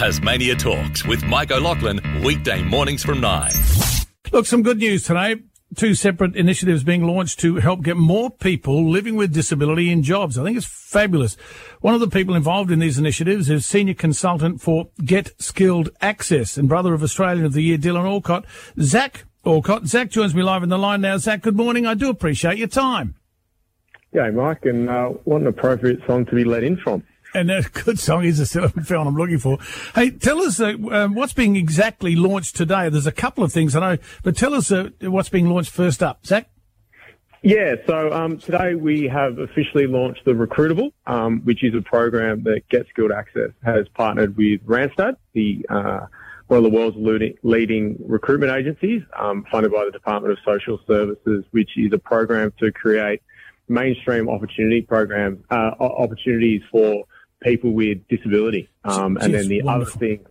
Tasmania Talks with Mike O'Loughlin, weekday mornings from 9. Look, some good news today. Two separate initiatives being launched to help get more people living with disability in jobs. I think it's fabulous. One of the people involved in these initiatives is senior consultant for Get Skilled Access and brother of Australian of the Year, Dylan Alcott, Zach Alcott. Zach joins me live on the line now. Zach, good morning. I do appreciate your time. Yeah, Mike, and what an appropriate song to be let in from. And a good song is a film I'm looking for. Hey, tell us what's being exactly launched today. There's a couple of things I know, but tell us what's being launched first up, Zach. Yeah, so today we have officially launched the Recruitable, which is a program that Get Skilled Access has partnered with Randstad, the one of the world's leading recruitment agencies, funded by the Department of Social Services, which is a program to create mainstream opportunities for people with disability. And then the wonderful. Other thing,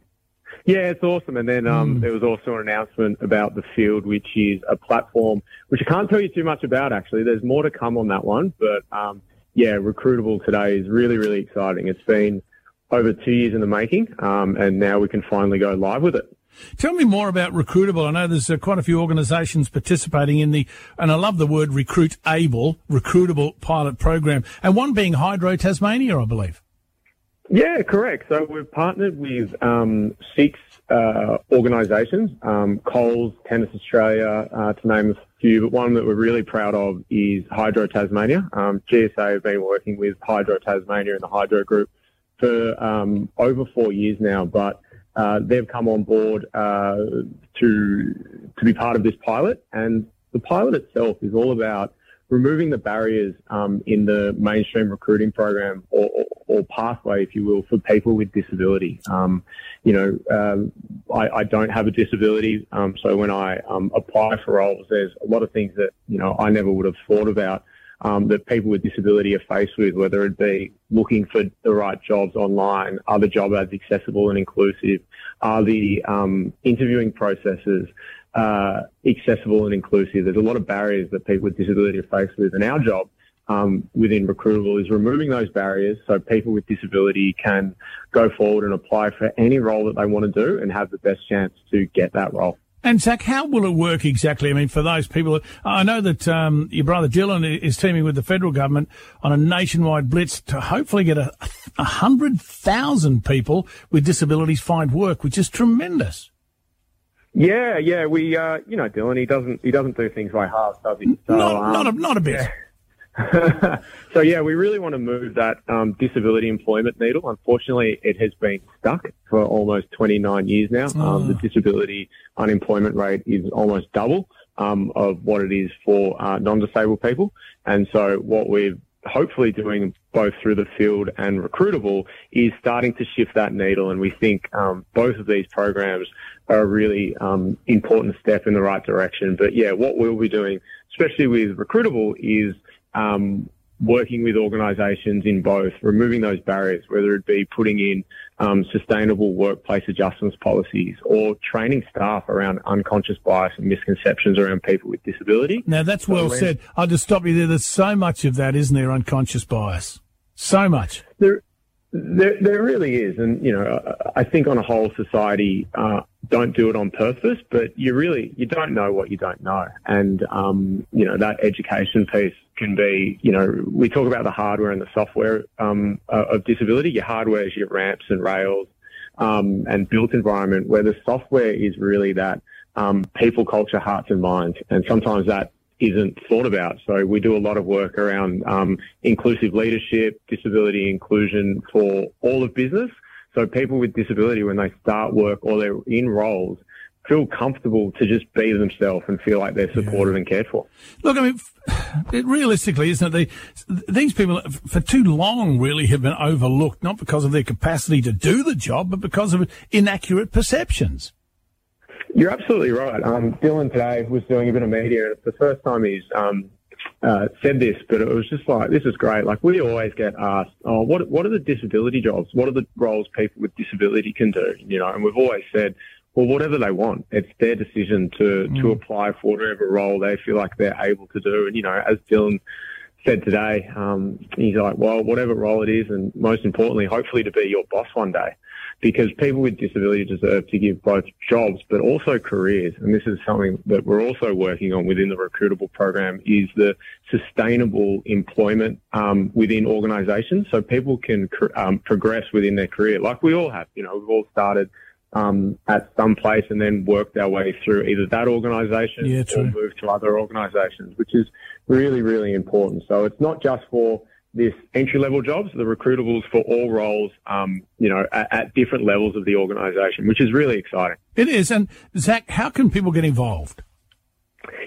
yeah, it's awesome. And then there was also an announcement about the Field, which is a platform which I can't tell you too much about. Actually, there's more to come on that one. But yeah, Recruitable today is really, really exciting. It's been over 2 years in the making, and now we can finally go live with it. Tell me more about Recruitable. I know there's quite a few organisations participating in the, and I love the word Recruitable, Recruitable pilot program, and one being Hydro Tasmania, I believe. Yeah, correct. So we've partnered with six organisations, Coles, Tennis Australia, to name a few, but one that we're really proud of is Hydro Tasmania. GSA have been working with Hydro Tasmania and the Hydro Group for over 4 years now, but they've come on board to be part of this pilot, and the pilot itself is all about removing the barriers in the mainstream recruiting program or pathway, if you will, for people with disability. I don't have a disability, so when I apply for roles, there's a lot of things that I never would have thought about that people with disability are faced with, whether it be looking for the right jobs online, are the job ads accessible and inclusive, are the interviewing processes accessible and inclusive. There's a lot of barriers that people with disability are faced with, and our job within Recruitable is removing those barriers so people with disability can go forward and apply for any role that they want to do and have the best chance to get that role. And, Zach, how will it work exactly? I mean, for those people, I know that your brother Dylan is teaming with the federal government on a nationwide blitz to hopefully get 100,000 people with disabilities find work, which is tremendous. Yeah, we, Dylan, he doesn't do things by half, does he? So, not a bit. Yeah. So, yeah, we really want to move that disability employment needle. Unfortunately, it has been stuck for almost 29 years now. The disability unemployment rate is almost double of what it is for non-disabled people. And so what we're hopefully doing both through the Field and Recruitable is starting to shift that needle. And we think both of these programs are a really important step in the right direction. But, yeah, what we'll be doing, especially with Recruitable, is working with organisations in both, removing those barriers, whether it be putting in sustainable workplace adjustments policies or training staff around unconscious bias and misconceptions around people with disability. Now, that's well said. I'll just stop you there. There's so much of that, isn't there, unconscious bias? So much. There really is. And, I think on a whole society, don't do it on purpose, but you don't know what you don't know. And, that education piece can be, we talk about the hardware and the software, of disability. Your hardware is your ramps and rails, and built environment, where the software is really that, people, culture, hearts and minds. And sometimes that isn't thought about. So we do a lot of work around inclusive leadership, disability inclusion for all of business. So people with disability, when they start work or they're in roles, feel comfortable to just be themselves and feel like they're supported and cared for. Look, I mean, realistically, isn't it? These people for too long really have been overlooked, not because of their capacity to do the job, but because of inaccurate perceptions. You're absolutely right. Dylan today was doing a bit of media, and it's the first time he's said this, but it was just like, this is great. Like, we always get asked, oh, what are the disability jobs? What are the roles people with disability can do? And we've always said, well, whatever they want. It's their decision to apply for whatever role they feel like they're able to do. And, as Dylan said today, he's like, well, whatever role it is, and most importantly, hopefully to be your boss one day. because people with disability deserve to give both jobs but also careers. And this is something that we're also working on within the Recruitable program, is the sustainable employment within organisations, so people can progress within their career, like we all have. You know, we've all started at some place and then worked our way through either that organisation or moved to other organisations, which is really, really important. So it's not just for this entry-level jobs, the Recruitables for all roles, you know, at different levels of the organisation, which is really exciting. It is. And, Zach, how can people get involved?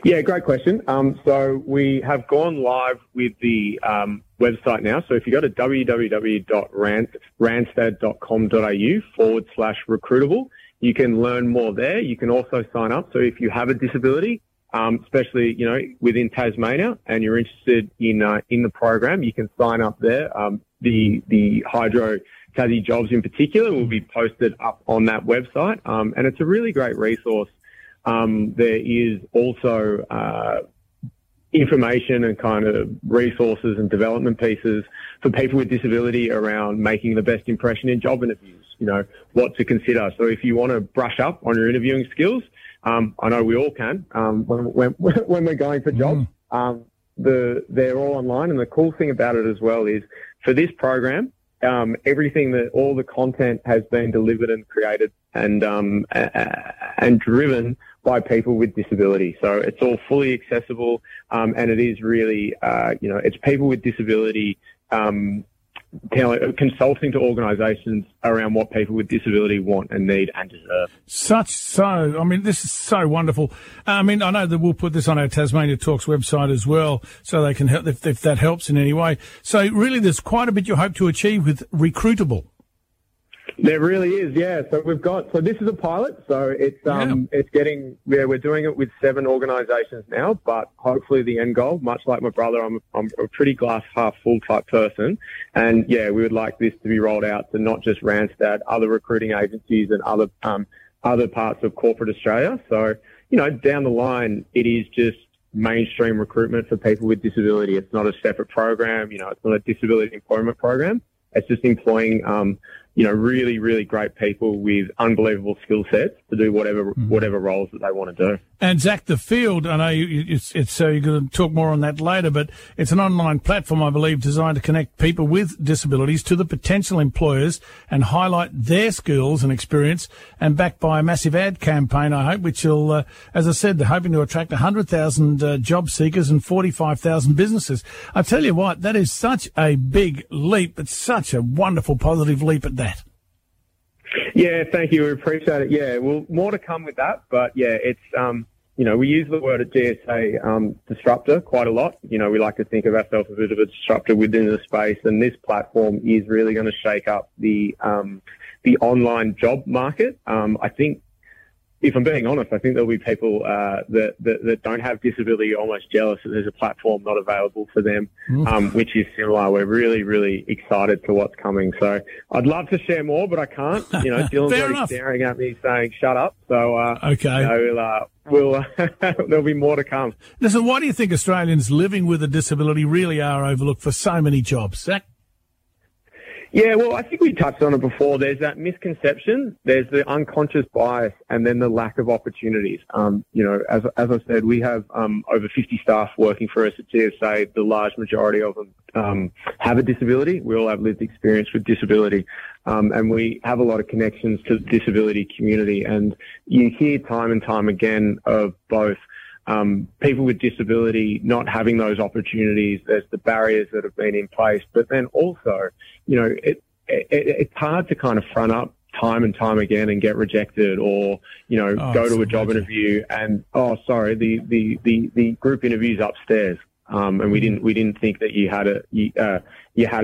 Yeah, great question. So we have gone live with the website now. So if you go to www.randstad.com.au/recruitable, you can learn more there. You can also sign up. So if you have a disability, especially, you know, within Tasmania, and you're interested in the program, you can sign up there. The Hydro Tassie jobs in particular will be posted up on that website. And it's a really great resource. There is also, information and kind of resources and development pieces for people with disability around making the best impression in job interviews, you know, what to consider. So if you want to brush up on your interviewing skills, I know we all can, when we're going for jobs, they're all online. And the cool thing about it as well is for this program, all the content has been delivered and created and driven by people with disability. So it's all fully accessible. And it is really, you know, it's people with disability, consulting to organisations around what people with disability want and need and deserve. I mean, this is so wonderful. I mean, I know that we'll put this on our Tasmania Talks website as well, so they can help if that helps in any way. So really, there's quite a bit you hope to achieve with Recruitable. There really is, yeah. So we've got, so this is a pilot, so it's getting, yeah, we're doing it with 7 organisations now, but hopefully the end goal, much like my brother, I'm a pretty glass half full type person. And yeah, we would like this to be rolled out to not just Randstad, other recruiting agencies and other parts of corporate Australia. So, you know, down the line, it is just mainstream recruitment for people with disability. It's not a separate program, you know, it's not a disability employment program. It's just employing, you know, really, really great people with unbelievable skill sets to do whatever roles that they want to do. And Zach, the field, I know you're going to talk more on that later, but it's an online platform, I believe, designed to connect people with disabilities to the potential employers and highlight their skills and experience, and backed by a massive ad campaign, I hope, which will, as I said, they're hoping to attract 100,000 job seekers and 45,000 businesses. I tell you what, that is such a big leap, but such a wonderful positive leap at that. Yeah, thank you. We appreciate it. Yeah, well, more to come with that. But, yeah, it's, you know, we use the word at GSA disruptor quite a lot. You know, we like to think of ourselves as a bit of a disruptor within the space, and this platform is really going to shake up the online job market. I think, if I'm being honest, I think there'll be people that don't have disability almost jealous that there's a platform not available for them, which is similar. We're really, really excited for what's coming. So I'd love to share more, but I can't. You know, Dylan's already staring at me saying, "Shut up." So okay, you know, there'll be more to come. Listen, why do you think Australians living with a disability really are overlooked for so many jobs, Zach? Yeah, well, I think we touched on it before. There's that misconception, there's the unconscious bias, and then the lack of opportunities. You know, as I said, we have over 50 staff working for us at GSA. The large majority of them have a disability. We all have lived experience with disability, and we have a lot of connections to the disability community. And you hear time and time again of both people with disability not having those opportunities. There's the barriers that have been in place, but then also, you know, it's hard to kind of front up time and time again and get rejected, or, you know, go to a job interview and the group interview's upstairs, and we didn't think that you had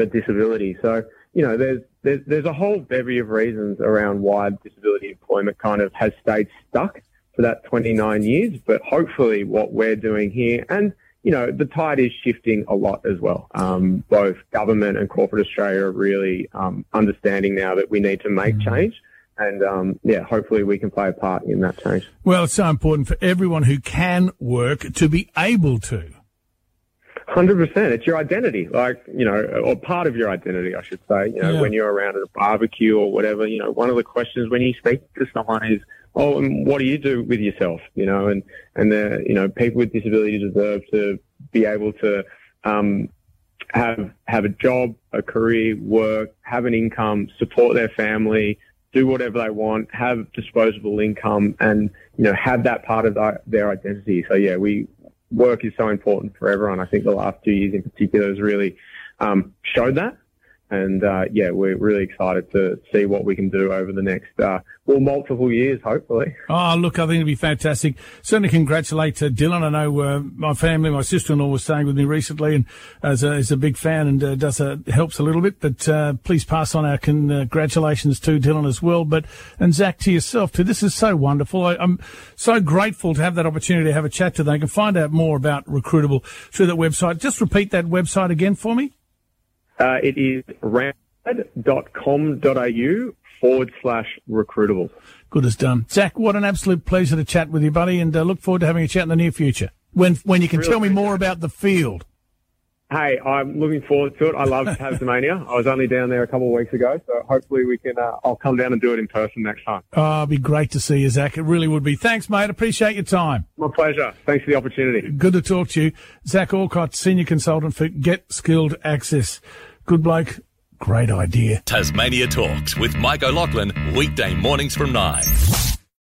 a disability. So, you know, there's a whole bevy of reasons around why disability employment kind of has stayed stuck for that 29 years, but hopefully what we're doing here, and, you know, the tide is shifting a lot as well. Both government and corporate Australia are really understanding now that we need to make change. And, yeah, hopefully we can play a part in that change. Well, it's so important for everyone who can work to be able to. 100%. It's your identity, like, you know, or part of your identity, I should say. You know, when you're around at a barbecue or whatever, you know, one of the questions when you speak to someone is, oh, and what do you do with yourself? You know, and the, you know, people with disability deserve to be able to have a job, a career, work, have an income, support their family, do whatever they want, have disposable income, and, you know, have that part of their identity. So, yeah, work is so important for everyone. I think the last 2 years in particular has really showed that. And, yeah, we're really excited to see what we can do over the next, multiple years, hopefully. Oh, look, I think it'll be fantastic. Certainly congratulate Dylan. I know my family, my sister-in-law was staying with me recently and is a big fan and helps a little bit. But please pass on our congratulations to Dylan as well. But, and Zach, to yourself too. This is so wonderful. I'm so grateful to have that opportunity to have a chat today. You can find out more about Recruitable through that website. Just repeat that website again for me. It is randstad.com.au/recruitable. Good as done. Zach, what an absolute pleasure to chat with you, buddy, and look forward to having a chat in the near future when you can really tell me more about the field. Hey, I'm looking forward to it. I love Tasmania. I was only down there a couple of weeks ago, so hopefully we can. I'll come down and do it in person next time. Oh, it'd be great to see you, Zach. It really would be. Thanks, mate. Appreciate your time. My pleasure. Thanks for the opportunity. Good to talk to you. Zach Alcott, Senior Consultant for Get Skilled Access. Good bloke. Great idea. Tasmania Talks with Mike O'Loughlin, weekday mornings from 9.